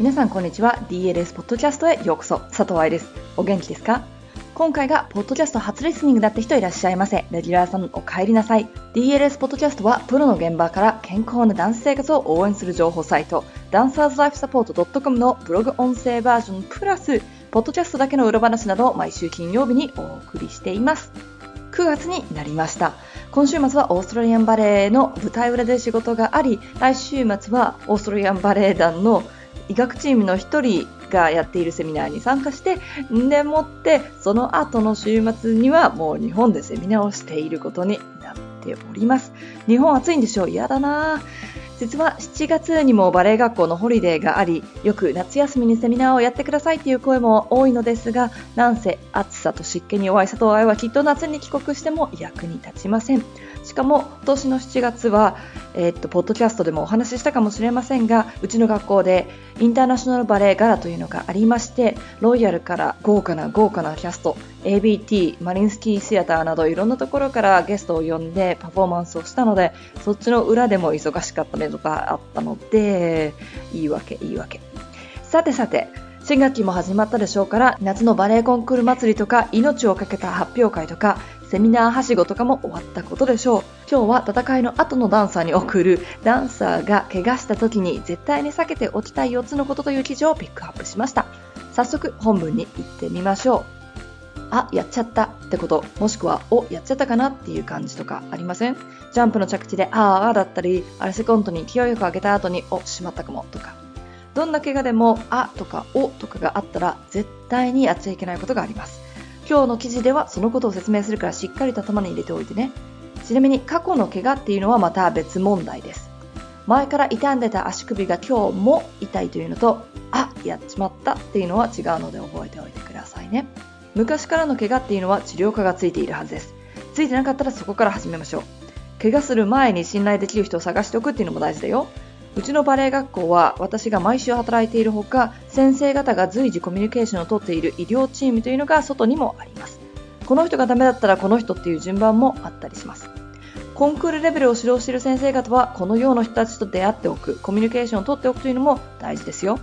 皆さんこんにちは。 DLS ポッドキャストへようこそ。佐藤愛です。お元気ですか？今回がポッドキャスト初リスニングだって人いらっしゃいませ。レギュラーさんお帰りなさい。 DLS ポッドキャストはプロの現場から健康なダンス生活を応援する情報サイトダンサーズライフサポート .com のブログ音声バージョンプラスポッドキャストだけの裏話などを毎週金曜日にお送りしています。9月になりました。今週末はオーストラリアンバレエの舞台裏で仕事があり、来週末はオーストラリアンバレエ団の医学チームの一人がやっているセミナーに参加して、でもってその後の週末にはもう日本でセミナーをしていることになっております。日本暑いんでしょう？嫌だな。実は7月にもバレエ学校のホリデーがあり、よく夏休みにセミナーをやってくださいという声も多いのですが、なんせ暑さと湿気に弱い佐藤愛はきっと夏に帰国しても役に立ちません。しかも今年の7月は、ポッドキャストでもお話ししたかもしれませんが、うちの学校でインターナショナルバレエガラというのがありまして、ロイヤルから豪華なキャスト ABT マリンスキーシアターなどいろんなところからゲストを呼んでパフォーマンスをしたので、そっちの裏でも忙しかった面とかあったのでいいわけ。さて新学期も始まったでしょうから、夏のバレエコンクール祭りとか命をかけた発表会とかセミナーはしごとかも終わったことでしょう。今日は戦いの後のダンサーに送るダンサーが怪我した時に絶対に避けておきたい4つのことという記事をピックアップしました。早速本文に行ってみましょう。あ、やっちゃったってこと、もしくはお、やっちゃったかなっていう感じとかありません？ジャンプの着地であーだったり、あれセコンドに勢いよく上げた後にお、しまったかもとか、どんな怪我でもあとかおとかがあったら絶対にやっちゃいけないことがあります。今日の記事ではそのことを説明するからしっかりと頭に入れておいてね。ちなみに過去の怪我っていうのはまた別問題です。前から痛んでた足首が今日も痛いというのと、あ、やっちまったっていうのは違うので覚えておいてくださいね。昔からの怪我っていうのは治療科がついているはずです。ついてなかったらそこから始めましょう。怪我する前に信頼できる人を探しておくっていうのも大事だよ。うちのバレエ学校は私が毎週働いているほか、先生方が随時コミュニケーションをとっている医療チームというのが外にもあります。この人がダメだったらこの人っていう順番もあったりします。コンクールレベルを指導している先生方はこのような人たちと出会っておく、コミュニケーションをとっておくというのも大事ですよ。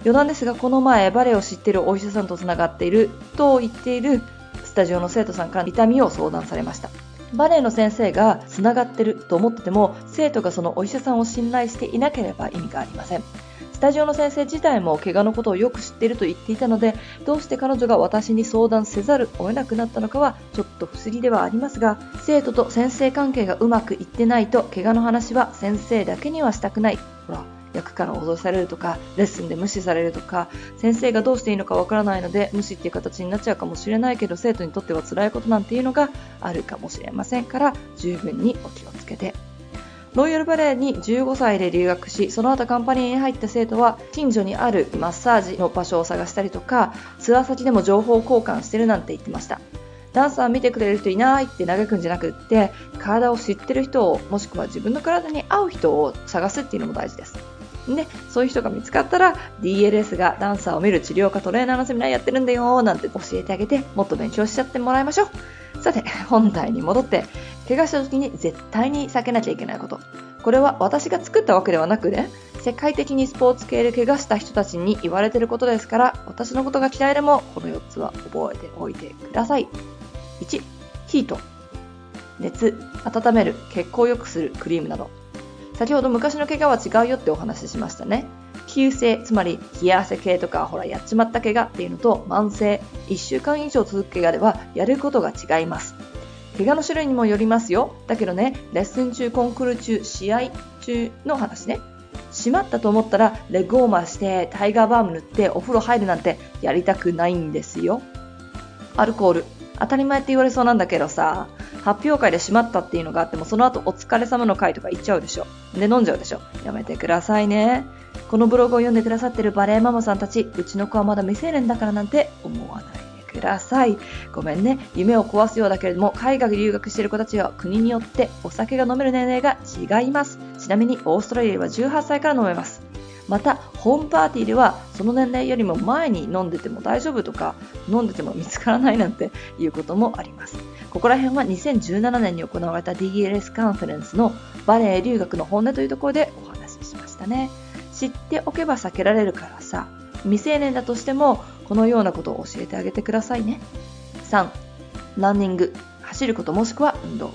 余談ですが、この前バレエを知っているお医者さんとつながっていると言っているスタジオの生徒さんから痛みを相談されました。バレエの先生がつながってると思ってても、生徒がそのお医者さんを信頼していなければ意味がありません。スタジオの先生自体も怪我のことをよく知っていると言っていたので、どうして彼女が私に相談せざるを得なくなったのかはちょっと不思議ではありますが、生徒と先生関係がうまくいってないと怪我の話は先生だけにはしたくない。ほら、役から脅されるとか、レッスンで無視されるとか、先生がどうしていいのかわからないので無視っていう形になっちゃうかもしれないけど、生徒にとっては辛いことなんていうのがあるかもしれませんから、十分にお気をつけて。ロイヤルバレエに15歳で留学し、その後カンパニーに入った生徒は近所にあるマッサージの場所を探したりとか、ツアー先でも情報交換してるなんて言ってました。ダンサー見てくれる人いないって嘆くんじゃなくって、体を知ってる人を、もしくは自分の体に合う人を探すっていうのも大事です。で、そういう人が見つかったら DLS がダンサーを見る治療科トレーナーのセミナーやってるんだよなんて教えてあげて、もっと勉強しちゃってもらいましょう。さて本題に戻って、怪我した時に絶対に避けなきゃいけないこと、これは私が作ったわけではなくね、世界的にスポーツ系で怪我した人たちに言われてることですから、私のことが嫌いでもこの4つは覚えておいてください。1、ヒート、熱、温める、血行を良くするクリームなど。先ほど昔の怪我は違うよってお話ししましたね。急性、つまり冷や汗系とか、ほらやっちまった怪我っていうのと、慢性、1週間以上続く怪我ではやることが違います。怪我の種類にもよりますよ。だけどね、レッスン中、コンクール中、試合中の話ね。しまったと思ったらレッグウォーマーしてタイガーバーム塗ってお風呂入るなんてやりたくないんですよ。アルコール、当たり前って言われそうなんだけどさ、発表会でしまったっていうのがあっても、その後お疲れ様の会とか行っちゃうでしょ。で、飲んじゃうでしょ。やめてくださいね。このブログを読んでくださってるバレエママさんたち、うちの子はまだ未成年だからなんて思わないでください。ごめんね、夢を壊すようだけれども、海外留学している子たちは国によってお酒が飲める年齢が違います。ちなみにオーストラリアは18歳から飲めます。またホームパーティーではその年齢よりも前に飲んでても大丈夫とか、飲んでても見つからないなんていうこともあります。ここら辺は2017年に行われた DLS カンファレンスのバレエ留学の本音というところでお話ししましたね。知っておけば避けられるからさ、未成年だとしてもこのようなことを教えてあげてくださいね。3、ランニング、走ることもしくは運動。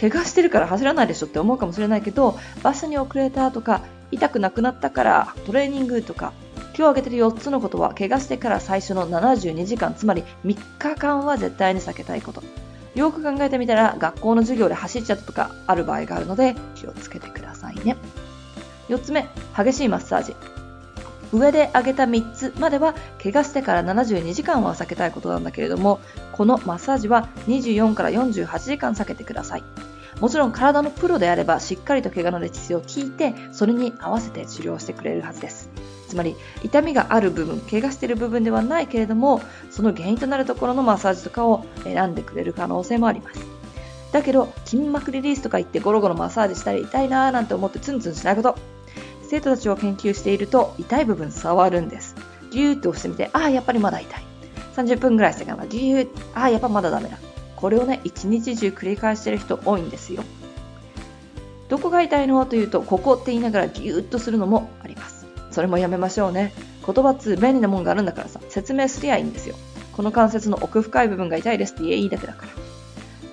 怪我してるから走らないでしょって思うかもしれないけど、バスに遅れたとか痛くなくなったからトレーニングとか、今日挙げてる4つのことは怪我してから最初の72時間、つまり3日間は絶対に避けたいこと。よく考えてみたら学校の授業で走っちゃったとかある場合があるので気をつけてくださいね。4つ目、激しいマッサージ。上で挙げた3つまでは怪我してから72時間は避けたいことなんだけれども、このマッサージは24から48時間避けてください。もちろん体のプロであればしっかりと怪我の歴史を聞いて、それに合わせて治療してくれるはずです。つまり痛みがある部分、怪我している部分ではないけれども、その原因となるところのマッサージとかを選んでくれる可能性もあります。だけど筋膜リリースとか言ってゴロゴロマッサージしたり痛いなーなんて思ってツンツンしないこと。生徒たちを研究していると痛い部分触るんです。ギューって押してみて、ああやっぱりまだ痛い、30分ぐらいしてからギュー、ああやっぱまだダメだ、これをね一日中繰り返している人多いんですよ。どこが痛いのというと、ここって言いながらギューっとするのもあります。それもやめましょうね。言葉通、便利なもんがあるんだからさ、説明すりゃいいんですよ。この関節の奥深い部分が痛いですって言えいいだけだから。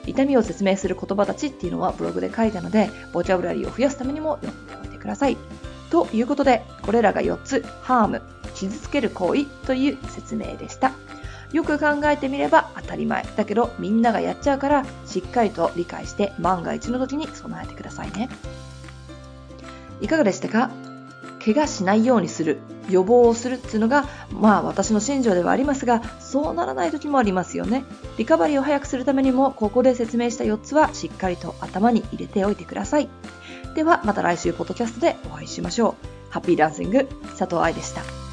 痛みを説明する言葉たちっていうのはブログで書いたので、ボキャブラリーを増やすためにも読んでおいてください。ということで、これらが4つ、ハーム、傷つける行為という説明でした。よく考えてみれば当たり前だけど、みんながやっちゃうからしっかりと理解して万が一の時に備えてくださいね。いかがでしたか？怪我しないようにする、予防をするっていうのが私の信条ではありますが、そうならない時もありますよね。リカバリーを早くするためにも、ここで説明した4つはしっかりと頭に入れておいてください。ではまた来週ポッドキャストでお会いしましょう。ハッピーランシング、佐藤愛でした。